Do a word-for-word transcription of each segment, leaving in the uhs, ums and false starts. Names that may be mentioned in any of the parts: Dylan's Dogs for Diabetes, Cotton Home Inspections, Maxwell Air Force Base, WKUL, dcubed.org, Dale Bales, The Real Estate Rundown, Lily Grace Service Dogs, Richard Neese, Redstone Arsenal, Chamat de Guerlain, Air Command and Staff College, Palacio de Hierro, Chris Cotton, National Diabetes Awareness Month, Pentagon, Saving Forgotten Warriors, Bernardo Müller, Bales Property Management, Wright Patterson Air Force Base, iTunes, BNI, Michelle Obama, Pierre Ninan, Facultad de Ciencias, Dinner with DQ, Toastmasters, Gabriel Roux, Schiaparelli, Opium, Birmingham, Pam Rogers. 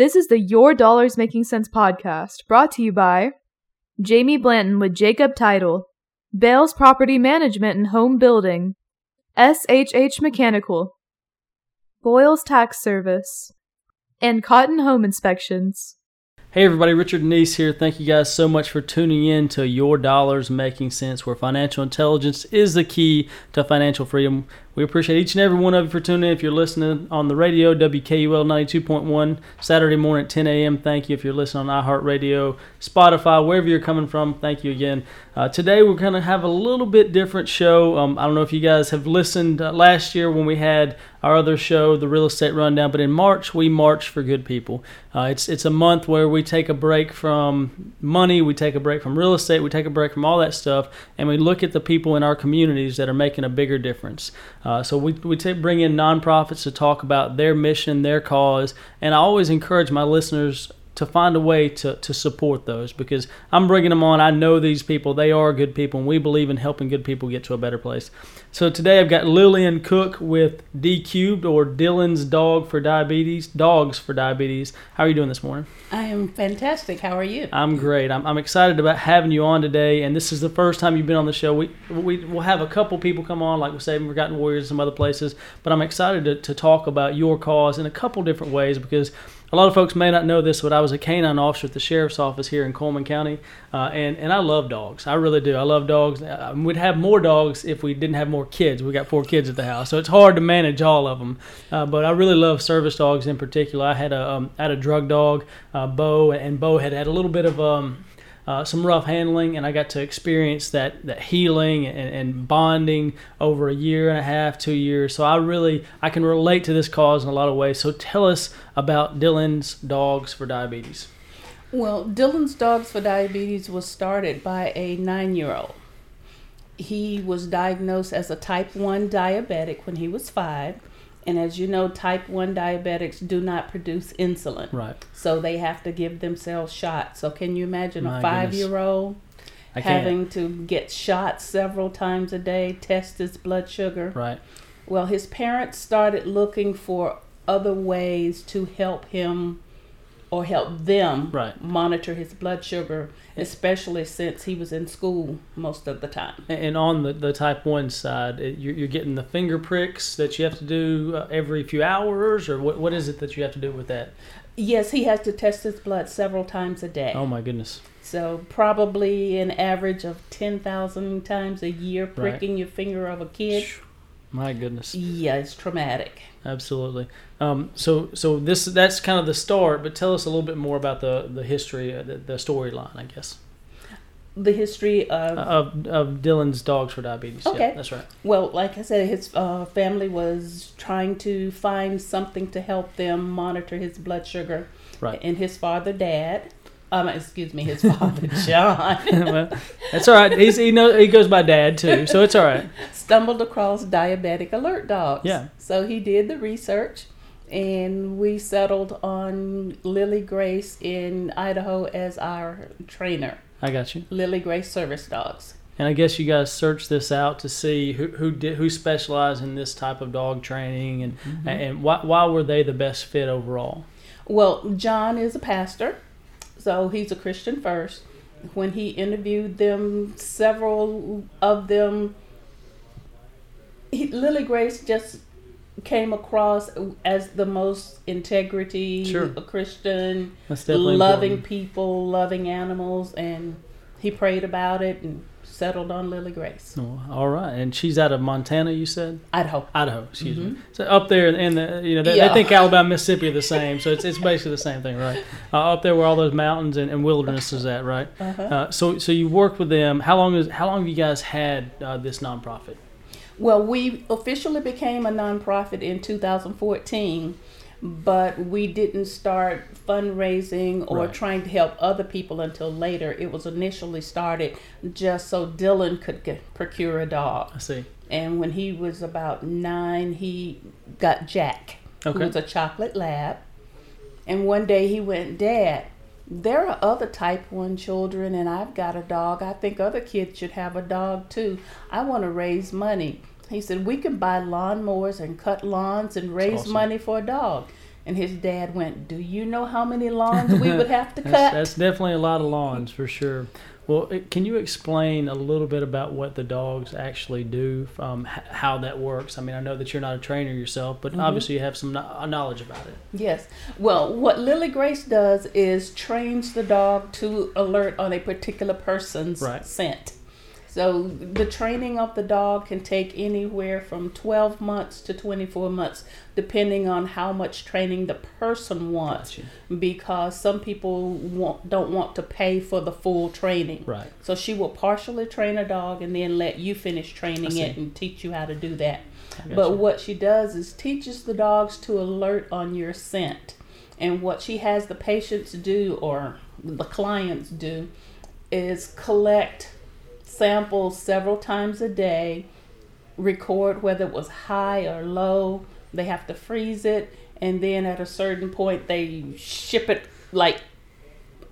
This is the Your Dollars Making Sense podcast, brought to you by Jamie Blanton with Jacob Title, Bales Property Management and Home Building, S H H Mechanical, Bowles Tax Service, and Cotton Home Inspections. Hey everybody, Richard Neese here. Thank you guys so much for tuning in to Your Dollars Making Sense, where financial intelligence is the key to financial freedom. We appreciate each and every one of you for tuning in. If you're listening on the radio, W K U L ninety-two point one, Saturday morning at ten a.m., thank you. If you're listening on iHeartRadio, Spotify, wherever you're coming from, thank you again. Uh, today we're going to have a little bit different show. Um, I don't know if you guys have listened uh, last year when we had our other show, The Real Estate Rundown, but in March, we march for good people. Uh, it's it's a month where we take a break from money, we take a break from real estate, we take a break from all that stuff, and we look at the people in our communities that are making a bigger difference. Uh, so we, we take, bring in nonprofits to talk about their mission, their cause, and I always encourage my listeners to find a way to, to support those, because I'm bringing them on. I know these people. They are good people, and we believe in helping good people get to a better place. So today I've got Lillian Cook with D-Cubed, or Dylan's Dog for Diabetes, Dogs for Diabetes. How are you doing this morning? I am fantastic. How are you? I'm great. I'm, I'm excited about having you on today, and this is the first time you've been on the show. We, we, we'll have a couple people come on, like Saving Forgotten Warriors and some other places, but I'm excited to, to talk about your cause in a couple different ways, because a lot of folks may not know this, but I was a canine officer at the sheriff's office here in Coleman County, uh, and, and I love dogs. I really do. I love dogs. I, we'd have more dogs if we didn't have more kids. We got four kids at the house, so it's hard to manage all of them. Uh, but I really love service dogs in particular. I had a, um, I had a drug dog, uh, Bo, and Bo had had a little bit of um, uh, some rough handling, and I got to experience that, that healing and, and bonding over a year and a half, two years. So I really, I can relate to this cause in a lot of ways. So tell us about Dylan's Dogs for Diabetes. Well, Dylan's Dogs for Diabetes was started by a nine-year-old. He was diagnosed as a type one diabetic when he was five. And as you know, type one diabetics do not produce insulin. Right. So they have to give themselves shots. So can you imagine My a five-year-old having to get shots several times a day, test his blood sugar? Right. Well, his parents started looking for other ways to help him or help them right. monitor his blood sugar, especially since he was in school most of the time. And on the, the type one side, you're, you're getting the finger pricks that you have to do every few hours, or what? what is it that you have to do with that? Yes, he has to test his blood several times a day. Oh, my goodness. So probably an average of ten thousand times a year pricking right. your finger of a kid. My goodness. Yeah, it's traumatic. Absolutely. Um, so, so this that's kind of the start, but tell us a little bit more about the, the history, the, the storyline, I guess. The history of... Uh, of of Dylan's Dogs for Diabetes. Okay. Yeah, that's right. Well, like I said, his uh, family was trying to find something to help them monitor his blood sugar. Right. And his father, Dad... Um, excuse me, his father, John. Well, that's all right. He's, he knows, he goes by Dad, too, so it's all right. Stumbled across diabetic alert dogs. Yeah. So he did the research, and we settled on Lily Grace in Idaho as our trainer. I got you. Lily Grace Service Dogs. And I guess you guys searched this out to see who who did, who specialized in this type of dog training, and, mm-hmm. and why, why were they the best fit overall? Well, John is a pastor. So he's a Christian first. When he interviewed them, several of them, he, Lily Grace just came across as the most integrity, sure. a Christian, loving important. people, loving animals, and he prayed about it and settled on Lily Grace. Oh, all right, and she's out of Montana, you said? Idaho. Idaho, excuse mm-hmm. me. So up there, and the, you know, they, yeah. they think Alabama, Mississippi are the same, so it's it's basically the same thing, right? Uh, up there where all those mountains and, and wilderness is at, right? Uh-huh. Uh, so so you worked with them. How long is how long have you guys had uh, this nonprofit? Well, we officially became a nonprofit in two thousand fourteen. But we didn't start fundraising or right. trying to help other people until later. It was initially started just so Dylan could get, procure a dog. I see. And when he was about nine, he got Jack, okay. who was a chocolate lab. And one day he went, Dad, there are other type one children, and I've got a dog. I think other kids should have a dog, too. I want to raise money. He said, we can buy lawnmowers and cut lawns and raise awesome. money for a dog. And his dad went, do you know how many lawns we would have to cut? that's, that's definitely a lot of lawns for sure. Well, it, can you explain a little bit about what the dogs actually do, um, h- how that works? I mean, I know that you're not a trainer yourself, but mm-hmm. obviously you have some no- knowledge about it. Yes. Well, what Lily Grace does is trains the dog to alert on a particular person's right. scent. So the training of the dog can take anywhere from twelve months to twenty-four months, depending on how much training the person wants, gotcha. Because some people want, don't want to pay for the full training. Right. So she will partially train a dog and then let you finish training it and teach you how to do that. Gotcha. But what she does is teaches the dogs to alert on your scent. And what she has the patients do, or the clients do, is collect samples several times a day, record whether it was high or low. They have to freeze it, and then at a certain point they ship it, like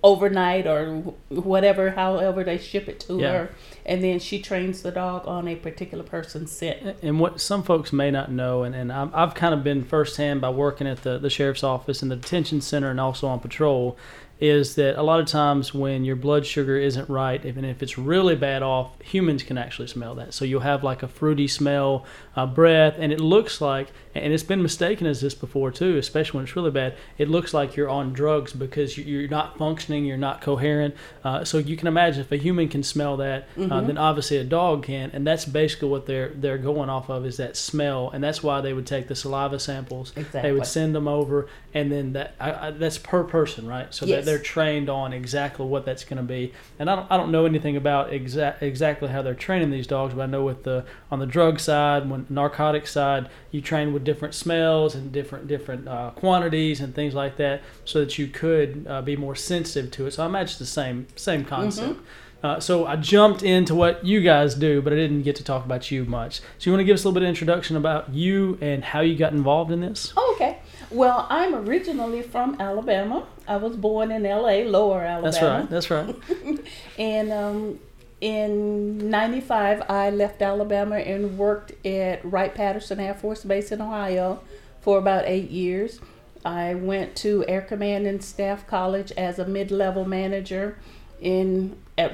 overnight or whatever, however they ship it to yeah. her, and then she trains the dog on a particular person's scent. And what some folks may not know, and, and I'm, I've kind of been firsthand by working at the, the sheriff's office and the detention center and also on patrol, is that a lot of times when your blood sugar isn't right, even if it's really bad off, humans can actually smell that. So you'll have like a fruity smell, uh, breath, and it looks like, and it's been mistaken as this before too, especially when it's really bad, it looks like you're on drugs because you're not functioning, you're not coherent. Uh, so you can imagine if a human can smell that, mm-hmm. uh, then obviously a dog can, and that's basically what they're they're going off of, is that smell, and that's why they would take the saliva samples, exactly. they would send them over, and then that I, I, that's per person, right? So yes. that, they're trained on exactly what that's going to be, and I don't I don't know anything about exact exactly how they're training these dogs, but I know with the on the drug side, when narcotic side, you train with different smells and different different uh, quantities and things like that, so that you could uh, be more sensitive to it. So I imagine it's the same same concept. Mm-hmm. Uh, so I jumped into what you guys do, but I didn't get to talk about you much. So you want to give us a little bit of introduction about you and how you got involved in this? Oh, okay. Well, I'm originally from Alabama. I was born in L A, Lower Alabama. That's right, that's right. And um, in ninety-five, I left Alabama and worked at Wright Patterson Air Force Base in Ohio for about eight years. I went to Air Command and Staff College as a mid-level manager in at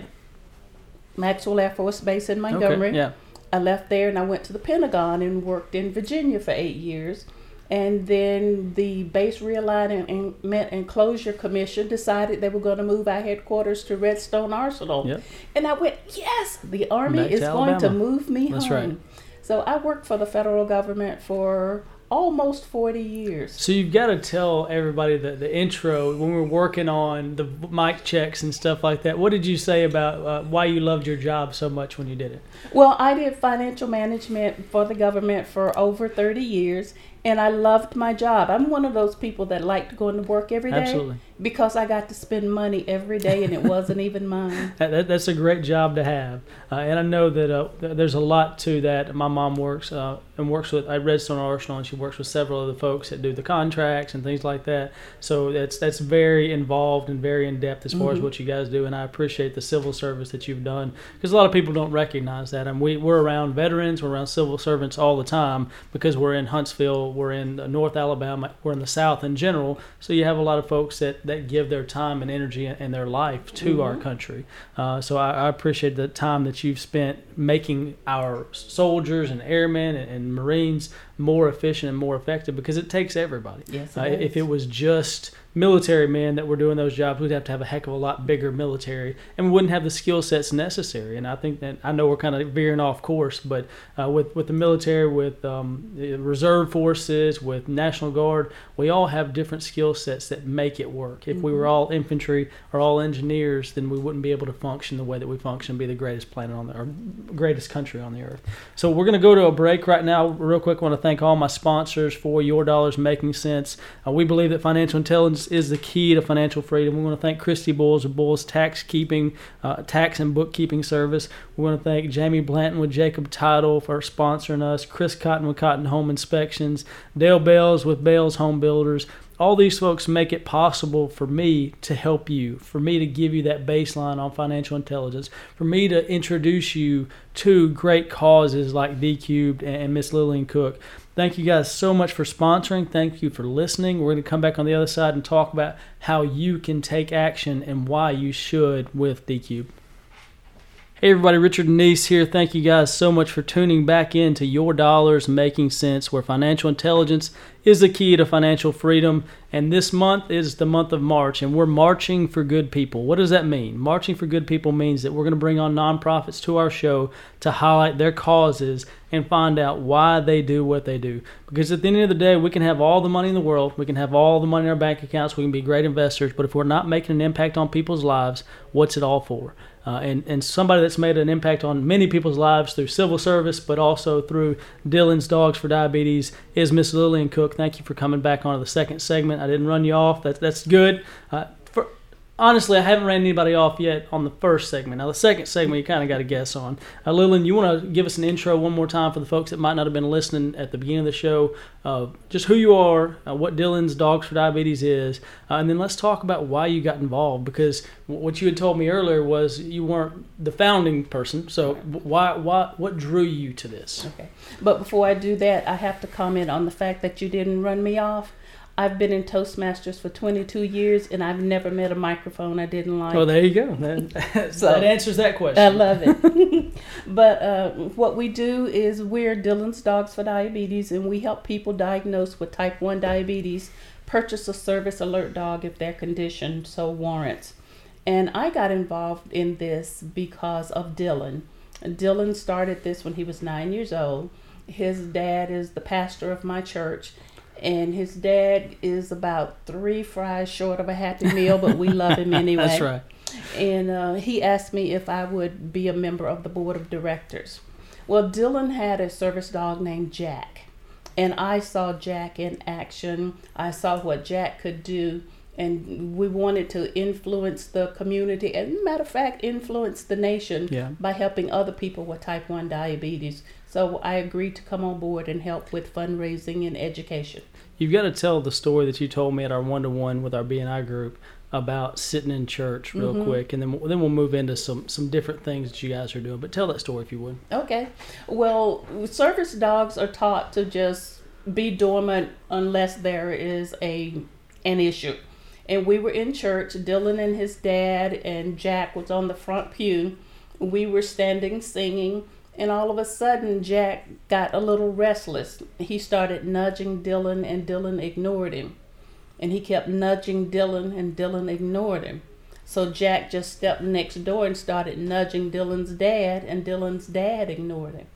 Maxwell Air Force Base in Montgomery. Okay, yeah. I left there and I went to the Pentagon and worked in Virginia for eight years. And then the Base Realignment and Closure Commission decided they were going to move our headquarters to Redstone Arsenal. Yep. And I went, yes, the Army Back is to going to move me That's home. Right. So I worked for the federal government for almost forty years. So you've got to tell everybody the, the intro, when we were working on the mic checks and stuff like that, what did you say about uh, why you loved your job so much when you did it? Well, I did financial management for the government for over thirty years, and I loved my job. I'm one of those people that liked going to work every day. Absolutely. Because I got to spend money every day, and it wasn't even mine. That, that's a great job to have. Uh, and I know that uh, there's a lot to that. My mom works uh, and works with at Redstone Arsenal, and she works with several other folks that do the contracts and things like that. So that's that's very involved and very in-depth as far mm-hmm. as what you guys do, and I appreciate the civil service that you've done, because a lot of people don't recognize that. And we, we're around veterans, we're around civil servants all the time, because we're in Huntsville, we're in North Alabama, we're in the South in general, so you have a lot of folks that, that give their time and energy and their life to mm-hmm. our country. Uh, so I, I appreciate the time that you've spent making our soldiers and airmen and, and Marines more efficient and more effective, because it takes everybody. Yes, it uh, if it was just military men that were doing those jobs, we'd have to have a heck of a lot bigger military, and we wouldn't have the skill sets necessary. And I think that, I know we're kind of veering off course, but uh, with, with the military, with um, the reserve forces, with National Guard, we all have different skill sets that make it work. If mm-hmm. we were all infantry or all engineers, then we wouldn't be able to function the way that we function, be the greatest planet on the or greatest country on the earth. So we're going to go to a break right now. Real quick, I want to thank all my sponsors for Your Dollars Making Sense. Uh, we believe that financial intelligence is the key to financial freedom. We want to thank Christy Bowles of Bowles Tax Keeping, uh, Tax and Bookkeeping Service. We want to thank Jamie Blanton with Jacob Title for sponsoring us, Chris Cotton with Cotton Home Inspections, Dale Bales with Bales Home Builders. All these folks make it possible for me to help you, for me to give you that baseline on financial intelligence, for me to introduce you to great causes like D-Cubed and Miss Lillian Cook. Thank you guys so much for sponsoring. Thank you for listening. We're going to come back on the other side and talk about how you can take action and why you should with D-Cubed. Hey everybody, Richard Neese here. Thank you guys so much for tuning back in to Your Dollars Making Sense, where financial intelligence is the key to financial freedom. And this month is the month of March, and we're marching for good people. What does that mean? Marching for good people means that we're going to bring on nonprofits to our show to highlight their causes and find out why they do what they do. Because at the end of the day, we can have all the money in the world, we can have all the money in our bank accounts, we can be great investors, but if we're not making an impact on people's lives, what's it all for? Uh, and, and somebody that's made an impact on many people's lives through civil service, but also through Dylan's Dogs for Diabetes, is Miss Lillian Cook. Thank you for coming back onto the second segment. I didn't run you off. That, that's good. Uh, for, honestly, I haven't ran anybody off yet on the first segment. Now, the second segment, you kind of got to guess on. Uh, Lillian, you want to give us an intro one more time for the folks that might not have been listening at the beginning of the show, uh, just who you are, uh, what Dylan's Dogs for Diabetes is, uh, and then let's talk about why you got involved, because what you had told me earlier was you weren't the founding person, so why, why, what drew you to this? Okay, but before I do that, I have to comment on the fact that you didn't run me off. I've been in Toastmasters for twenty-two years, and I've never met a microphone I didn't like. Well, there you go. That, so, that answers that question. I love it. But uh, what we do is we're Dylan's Dogs for Diabetes, and we help people diagnosed with type one diabetes purchase a service alert dog if their condition so warrants. And I got involved in this because of Dylan. Dylan started this when he was nine years old. His dad is the pastor of my church, and his dad is about three fries short of a Happy Meal, but we love him anyway. That's right. And uh, he asked me if I would be a member of the board of directors. Well, Dylan had a service dog named Jack, and I saw Jack in action. I saw what Jack could do, and we wanted to influence the community, and matter of fact, influence the nation yeah. by helping other people with type one diabetes. So I agreed to come on board and help with fundraising and education. You've got to tell the story that you told me at our one-to-one with our B N I group about sitting in church real mm-hmm. quick, and then we'll, then we'll move into some, some different things that you guys are doing. But tell that story if you would. Okay. Well, service dogs are taught to just be dormant unless there is a an issue. And we were in church. Dylan and his dad and Jack was on the front pew. We were standing singing, and all of a sudden Jack got a little restless. He started nudging Dylan, and Dylan ignored him. And he kept nudging Dylan, and Dylan ignored him. So Jack just stepped next door and started nudging Dylan's dad, and Dylan's dad ignored him.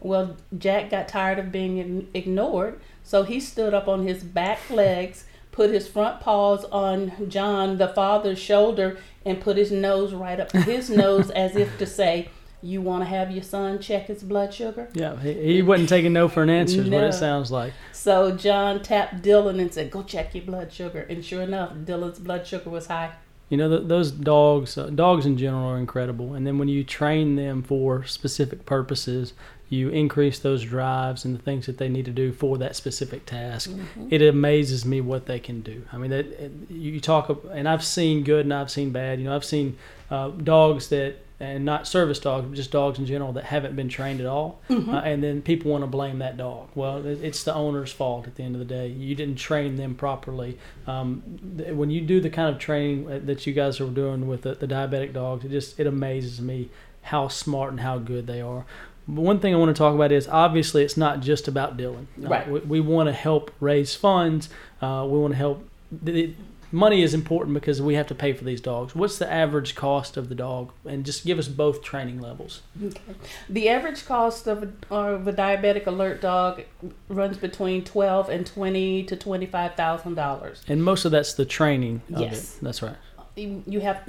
Well, Jack got tired of being ignored, so he stood up on his back legs, put his front paws on John, the father's shoulder, and put his nose right up to his nose as if to say, you want to have your son check his blood sugar? Yeah, he, he wasn't taking no for an answer is no. what it sounds like. So John tapped Dylan and said, go check your blood sugar. And sure enough, Dylan's blood sugar was high. You know, th- those dogs, uh, dogs in general are incredible. And then when you train them for specific purposes, you increase those drives and the things that they need to do for that specific task. Mm-hmm. It amazes me what they can do. I mean, that, you talk, and I've seen good and I've seen bad. You know, I've seen uh, dogs that, and not service dogs, but just dogs in general that haven't been trained at all. Mm-hmm. Uh, and then people want to blame that dog. Well, it's the owner's fault at the end of the day. You didn't train them properly. Um, th- when you do the kind of training that you guys are doing with the, the diabetic dogs, it just it amazes me how smart and how good they are. But one thing I want to talk about is, obviously, it's not just about Dylan. Right. Uh, we, we want to help raise funds. Uh, we want to help. Th- Money is important because we have to pay for these dogs. What's the average cost of the dog? And just give us both training levels. Okay. The average cost of a, of a diabetic alert dog runs between twelve and twenty to twenty-five thousand dollars. And most of that's the training. Of yes, it. That's right. You have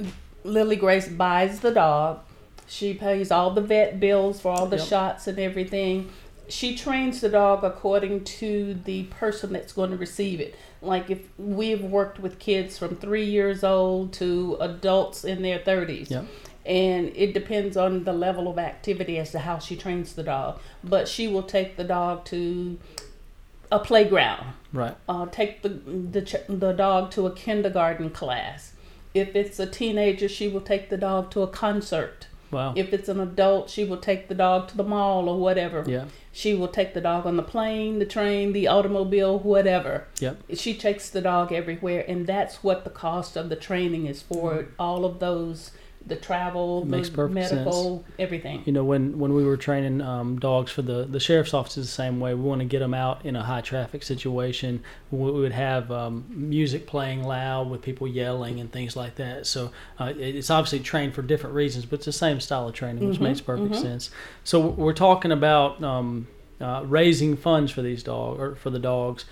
Lily Grace buys the dog. She pays all the vet bills for all the yep. shots and everything. She trains the dog according to the person that's going to receive it. Like if we've worked with kids from three years old to adults in their thirties. Yeah. And it depends on the level of activity as to how she trains the dog. But she will take the dog to a playground. Right. Uh, take the, the the dog to a kindergarten class. If it's a teenager, she will take the dog to a concert. Wow. If it's an adult, she will take the dog to the mall or whatever. Yeah. She will take the dog on the plane, the train, the automobile, whatever. Yep. She takes the dog everywhere, and that's what the cost of the training is for. Mm. All of those, the travel, the medical, sense. Everything. You know, when, when we were training um, dogs for the, the sheriff's office is the same way. We want to get them out in a high traffic situation. We would have um, music playing loud with people yelling and things like that. So uh, it's obviously trained for different reasons, but it's the same style of training, which mm-hmm. makes perfect mm-hmm. sense. So we're talking about um, uh, raising funds for these dog or for the dogs.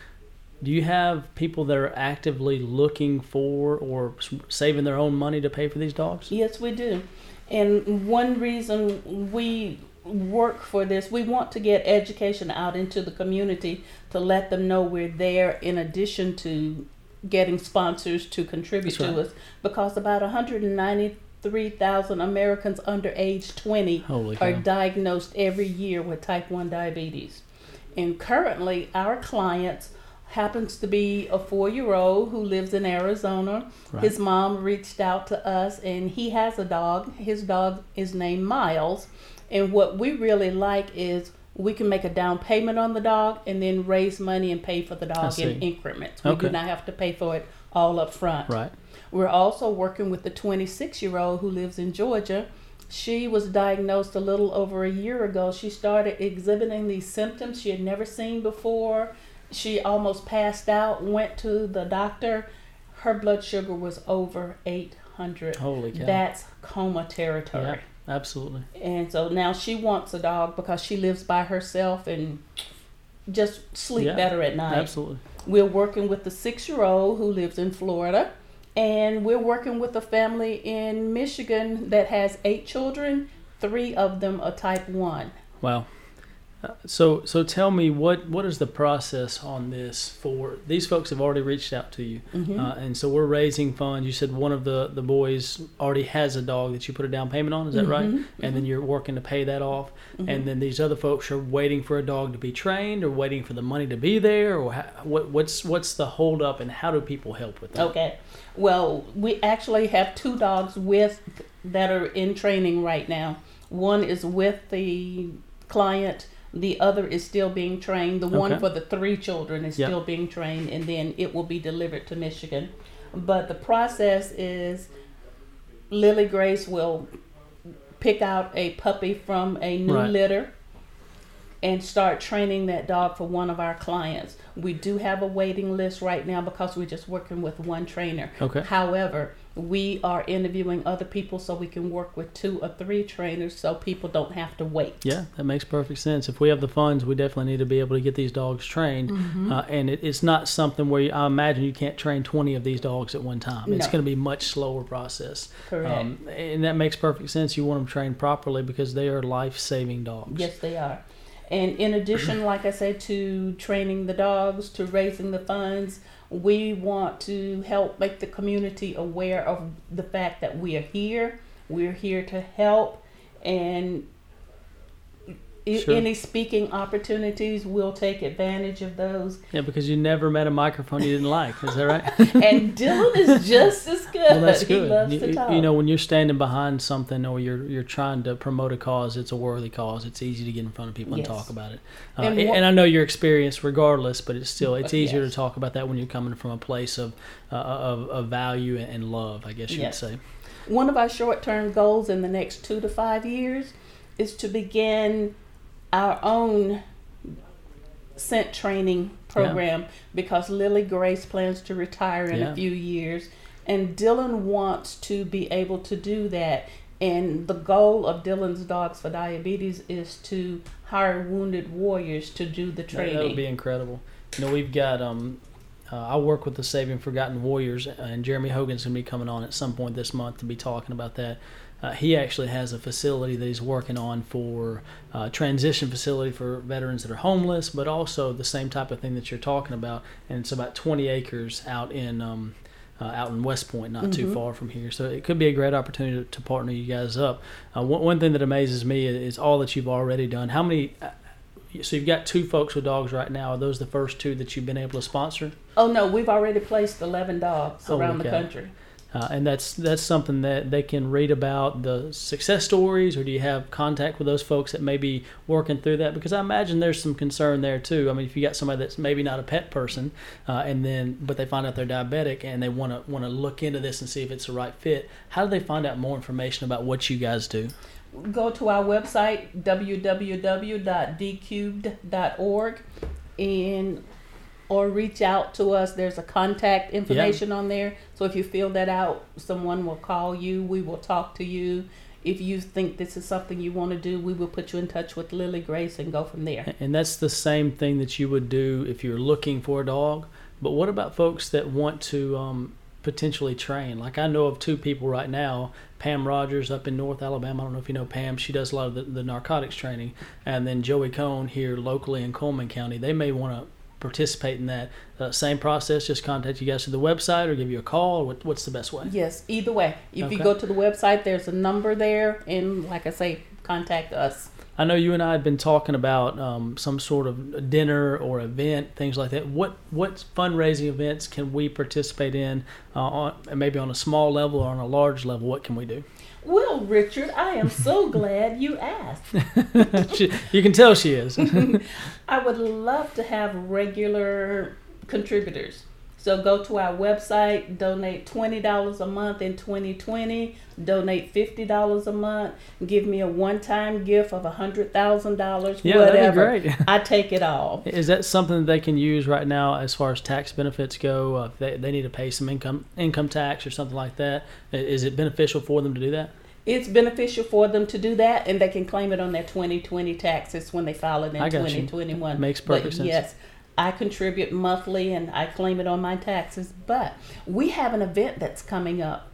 Do you have people that are actively looking for or saving their own money to pay for these dogs? Yes, we do. And one reason we work for this, we want to get education out into the community to let them know we're there, in addition to getting sponsors to contribute That's to right. us, because about one hundred ninety-three thousand Americans under age twenty Holy are cow. diagnosed every year with type one diabetes. And currently, our clients happens to be a four-year-old who lives in Arizona. Right. His mom reached out to us, and he has a dog. His dog is named Miles, and what we really like is we can make a down payment on the dog and then raise money and pay for the dog in increments. We okay. do not have to pay for it all up front. Right. We're also working with the twenty-six-year-old who lives in Georgia. She was diagnosed a little over a year ago. She started exhibiting these symptoms she had never seen before. She almost passed out, went to the doctor. Her blood sugar was over eight hundred. Holy cow. That's coma territory. Yeah, absolutely. And so now she wants a dog because she lives by herself and just sleep yeah, better at night. Absolutely. We're working with the six-year-old who lives in Florida. And we're working with a family in Michigan that has eight children. Three of them are type one. Wow. So so tell me, what, what is the process on this? For these folks have already reached out to you, mm-hmm. uh, and so we're raising funds. You said one of the, the boys already has a dog that you put a down payment on, is that mm-hmm. right? And mm-hmm. then you're working to pay that off, mm-hmm. and then these other folks are waiting for a dog to be trained or waiting for the money to be there, or how, what what's what's the hold up, and how do people help with that? Okay, well, we actually have two dogs with that are in training right now. One is with the client. The other is still being trained. The one okay. for the three children is yep. still being trained, and then it will be delivered to Michigan. But the process is Lily Grace will pick out a puppy from a new right. litter and start training that dog for one of our clients. We do have a waiting list right now because we're just working with one trainer. Okay. However, we are interviewing other people so we can work with two or three trainers so people don't have to wait. Yeah, that makes perfect sense. If we have the funds, we definitely need to be able to get these dogs trained. Mm-hmm. Uh, and it, it's not something where you, I imagine you can't train twenty of these dogs at one time. No. It's going to be a much slower process. Correct. Um, and that makes perfect sense. You want them trained properly because they are life-saving dogs. Yes, they are. And in addition, like I said, to training the dogs, to raising the funds, we want to help make the community aware of the fact that we are here. We're here to help. And sure. any speaking opportunities, we'll take advantage of those. Yeah, because you never met a microphone you didn't like. Is that right? And Dylan is just as good. Well, that's good. He loves you, to talk. You know, when you're standing behind something or you're you're trying to promote a cause, it's a worthy cause. It's easy to get in front of people yes. and talk about it. Uh, and, what, and I know your experience regardless, but it's still it's easier yes. to talk about that when you're coming from a place of uh, of, of value and love, I guess you yes. would say. One of our short-term goals in the next two to five years is to begin our own scent training program yeah. because Lily Grace plans to retire in yeah. a few years, and Dylan wants to be able to do that. And the goal of Dylan's Dogs for Diabetes is to hire wounded warriors to do the training. That would be incredible. You know, we've got um Uh, I work with the Saving Forgotten Warriors, and Jeremy Hogan's going to be coming on at some point this month to be talking about that. Uh, he actually has a facility that he's working on for uh, transition facility for veterans that are homeless, but also the same type of thing that you're talking about. And it's about twenty acres out in um, uh, out in West Point, not mm-hmm. too far from here. So it could be a great opportunity to, to partner you guys up. Uh, one, one thing that amazes me is all that you've already done. How many... So you've got two folks with dogs right now. Are those the first two that you've been able to sponsor? Oh, no. We've already placed eleven dogs around oh, okay. the country. Uh, and that's that's something that they can read about, the success stories, or do you have contact with those folks that may be working through that? Because I imagine there's some concern there too. I mean, if you got somebody that's maybe not a pet person, uh, and then but they find out they're diabetic and they want to want to look into this and see if it's the right fit, how do they find out more information about what you guys do? Go to our website, w w w dot d cubed dot org, and or reach out to us. There's a contact information yeah. on there. So if you fill that out, someone will call you. We will talk to you. If you think this is something you want to do, we will put you in touch with Lily Grace and go from there. And that's the same thing that you would do if you're looking for a dog. But what about folks that want to um, potentially train? Like I know of two people right now, Pam Rogers up in North Alabama. I don't know if you know Pam. She does a lot of the, the narcotics training. And then Joey Cohn here locally in Coleman County. They may want to participate in that uh, same process. Just contact you guys through the website or give you a call. What, what's the best way? Yes, either way. If okay. you go to the website, there's a number there, and like I say, contact us. I know you and I had been talking about um, some sort of dinner or event, things like that. What what fundraising events can we participate in, uh, on, maybe on a small level or on a large level? What can we do? Well, Richard, I am so glad you asked. she, you can tell she is. I would love to have regular contributors. So go to our website, donate twenty dollars a month in twenty twenty, donate fifty dollars a month, give me a one-time gift of one hundred thousand dollars, yeah, whatever. That'd be great. I take it all. Is that something that they can use right now as far as tax benefits go? Uh, if they, they need to pay some income income tax or something like that. Is it beneficial for them to do that? It's beneficial for them to do that, and they can claim it on their twenty twenty taxes when they file it in twenty twenty-one. You. Makes perfect but, sense. Yes. I contribute monthly and I claim it on my taxes, but we have an event that's coming up.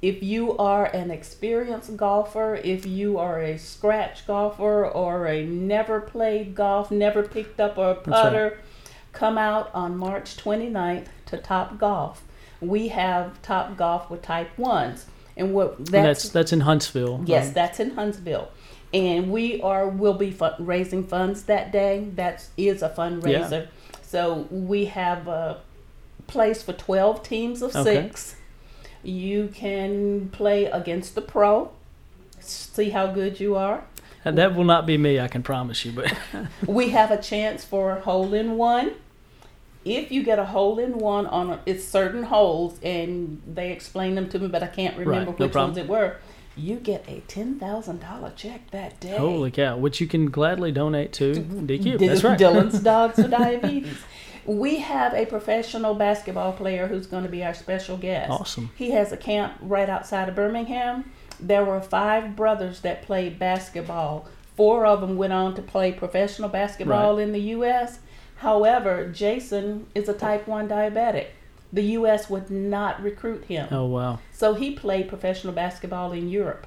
If you are an experienced golfer, if you are a scratch golfer or a never played golf, never picked up a putter, right. come out on March twenty-ninth to Top Golf. We have Top Golf with Type Ones. And what that's, and that's that's in Huntsville. Yes, right? That's in Huntsville. And we are will be fun, raising funds that day. That is a fundraiser. Yeah. So we have a place for twelve teams of okay. six. You can play against the pro. See how good you are. And that will not be me, I can promise you. But we have a chance for a hole-in-one. If you get a hole-in-one on a, it's certain holes, and they explain them to me, but I can't remember right. no which problem. ones it were. You get a ten thousand dollars check that day. Holy cow, which you can gladly donate to D Q. D- That's right. Dylan's Dogs for Diabetes. We have a professional basketball player who's going to be our special guest. Awesome. He has a camp right outside of Birmingham. There were five brothers that played basketball. Four of them went on to play professional basketball right. in the U S However, Jason is a type one diabetic. The U S would not recruit him. Oh, wow. So he played professional basketball in Europe.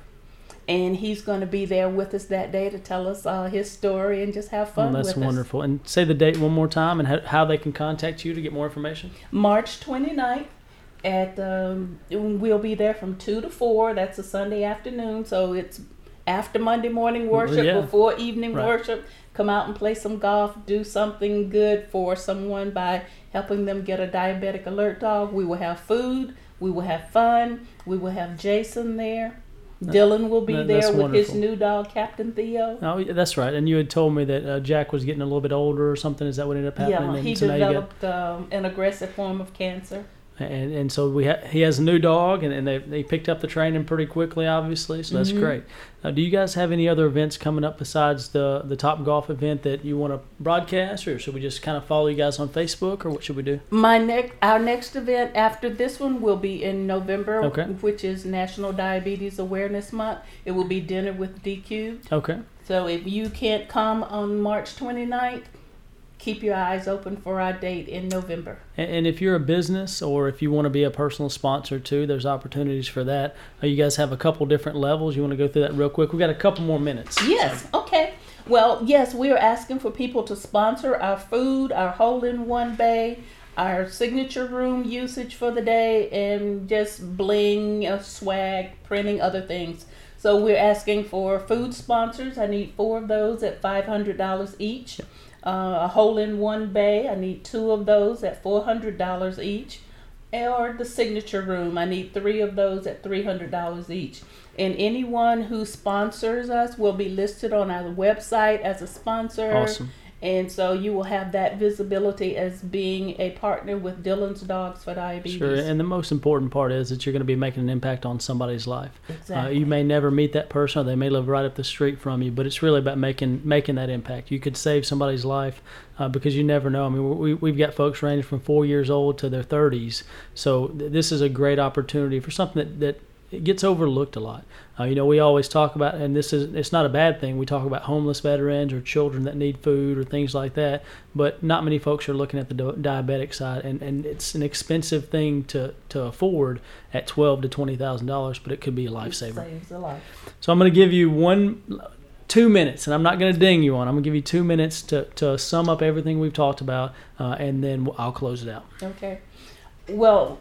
And he's going to be there with us that day to tell us uh, his story and just have fun oh, with us. That's wonderful. And say the date one more time and how, how they can contact you to get more information. March twenty-ninth. At, um, we'll be there from two to four. That's a Sunday afternoon. So it's after Monday morning worship, yeah. before evening right. worship. Come out and play some golf, do something good for someone by helping them get a diabetic alert dog. We will have food, we will have fun, we will have Jason there. Dylan will be that, there with wonderful. His new dog, Captain Theo. Oh, yeah, that's right. And you had told me that uh, Jack was getting a little bit older or something. Is that what ended up happening? Yeah, and he so developed got... um, an aggressive form of cancer. And and so we ha- he has a new dog, and, and they they picked up the training pretty quickly, obviously, so that's mm-hmm. great. Now, do you guys have any other events coming up besides the, the Top Golf event that you want to broadcast, or should we just kind of follow you guys on Facebook, or what should we do? My next Our next event after this one will be in November, okay. which is National Diabetes Awareness Month. It will be Dinner with D Q. Okay. So if you can't come on March twenty-ninth, keep your eyes open for our date in November. And if you're a business or if you want to be a personal sponsor too, there's opportunities for that. You guys have a couple different levels. You want to go through that real quick? We've got a couple more minutes. Yes, so. Okay. Well, yes, we are asking for people to sponsor our food, our hole-in-one bay, our signature room usage for the day, and just bling, swag, printing, other things. So we're asking for food sponsors. I need four of those at five hundred dollars each. Uh, a hole-in-one bay, I need two of those at four hundred dollars each. or the signature room. I need three of those at three hundred dollars each. And anyone who sponsors us will be listed on our website as a sponsor. Awesome. And so you will have that visibility as being a partner with Dylan's Dogs for Diabetes. Sure, and the most important part is that you're going to be making an impact on somebody's life. Exactly. Uh, you may never meet that person, or they may live right up the street from you, but it's really about making making that impact. You could save somebody's life uh, because you never know. I mean, we, we've got folks ranging from four years old to their thirties, so th- this is a great opportunity for something that, that it gets overlooked a lot. Uh, you know, we always talk about, and this is, it's not a bad thing, we talk about homeless veterans or children that need food or things like that, but not many folks are looking at the diabetic side, and, and it's an expensive thing to, to afford at twelve thousand dollars to twenty thousand dollars, but it could be a lifesaver. It saves a life. So I'm going to give you one, two minutes, and I'm not going to ding you on. I'm going to give you two minutes to, to sum up everything we've talked about, uh, and then I'll close it out. Okay. Well,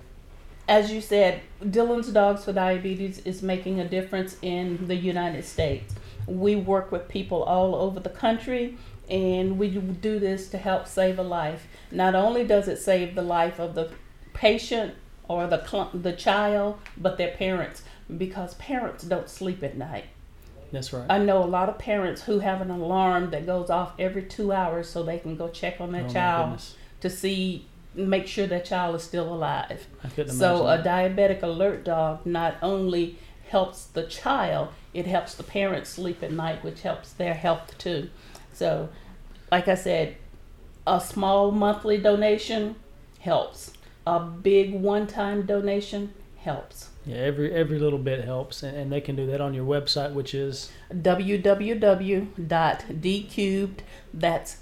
as you said, Dylan's Dogs for Diabetes is making a difference in the United States. We work with people all over the country, and we do this to help save a life. Not only does it save the life of the patient or the cl- the child, but their parents, because parents don't sleep at night. That's right. I know a lot of parents who have an alarm that goes off every two hours so they can go check on their oh, child to see... make sure that child is still alive. I couldn't so imagine. A diabetic alert dog not only helps the child, it helps the parents sleep at night, which helps their health too. So, like I said, a small monthly donation helps. A big one-time donation helps. Yeah, every every little bit helps, and, and they can do that on your website, which is w w w dot d cubed, that's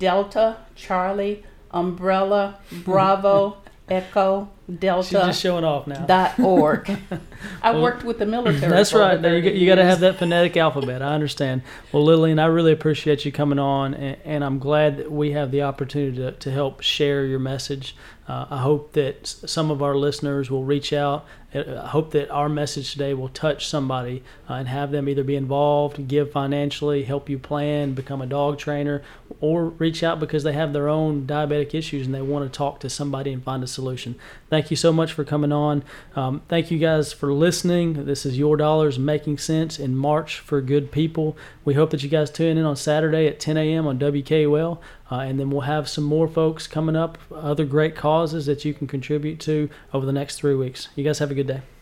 Delta Charlie Umbrella Bravo Echo Delta. She's just showing off now. Dot org. I well, worked with the military. That's right. Now you you got to have that phonetic alphabet. I understand. Well, Lillian, I really appreciate you coming on, and, and I'm glad that we have the opportunity to, to help share your message. Uh, I hope that some of our listeners will reach out. I hope that our message today will touch somebody uh, and have them either be involved, give financially, help you plan, become a dog trainer, or reach out because they have their own diabetic issues and they want to talk to somebody and find a solution. Thank you so much for coming on. Um, thank you guys for listening. This is Your Dollars Making Sense in March for Good People. We hope that you guys tune in on Saturday at ten a.m. on W K U L. Uh, and then we'll have some more folks coming up, other great causes that you can contribute to over the next three weeks. You guys have a good day.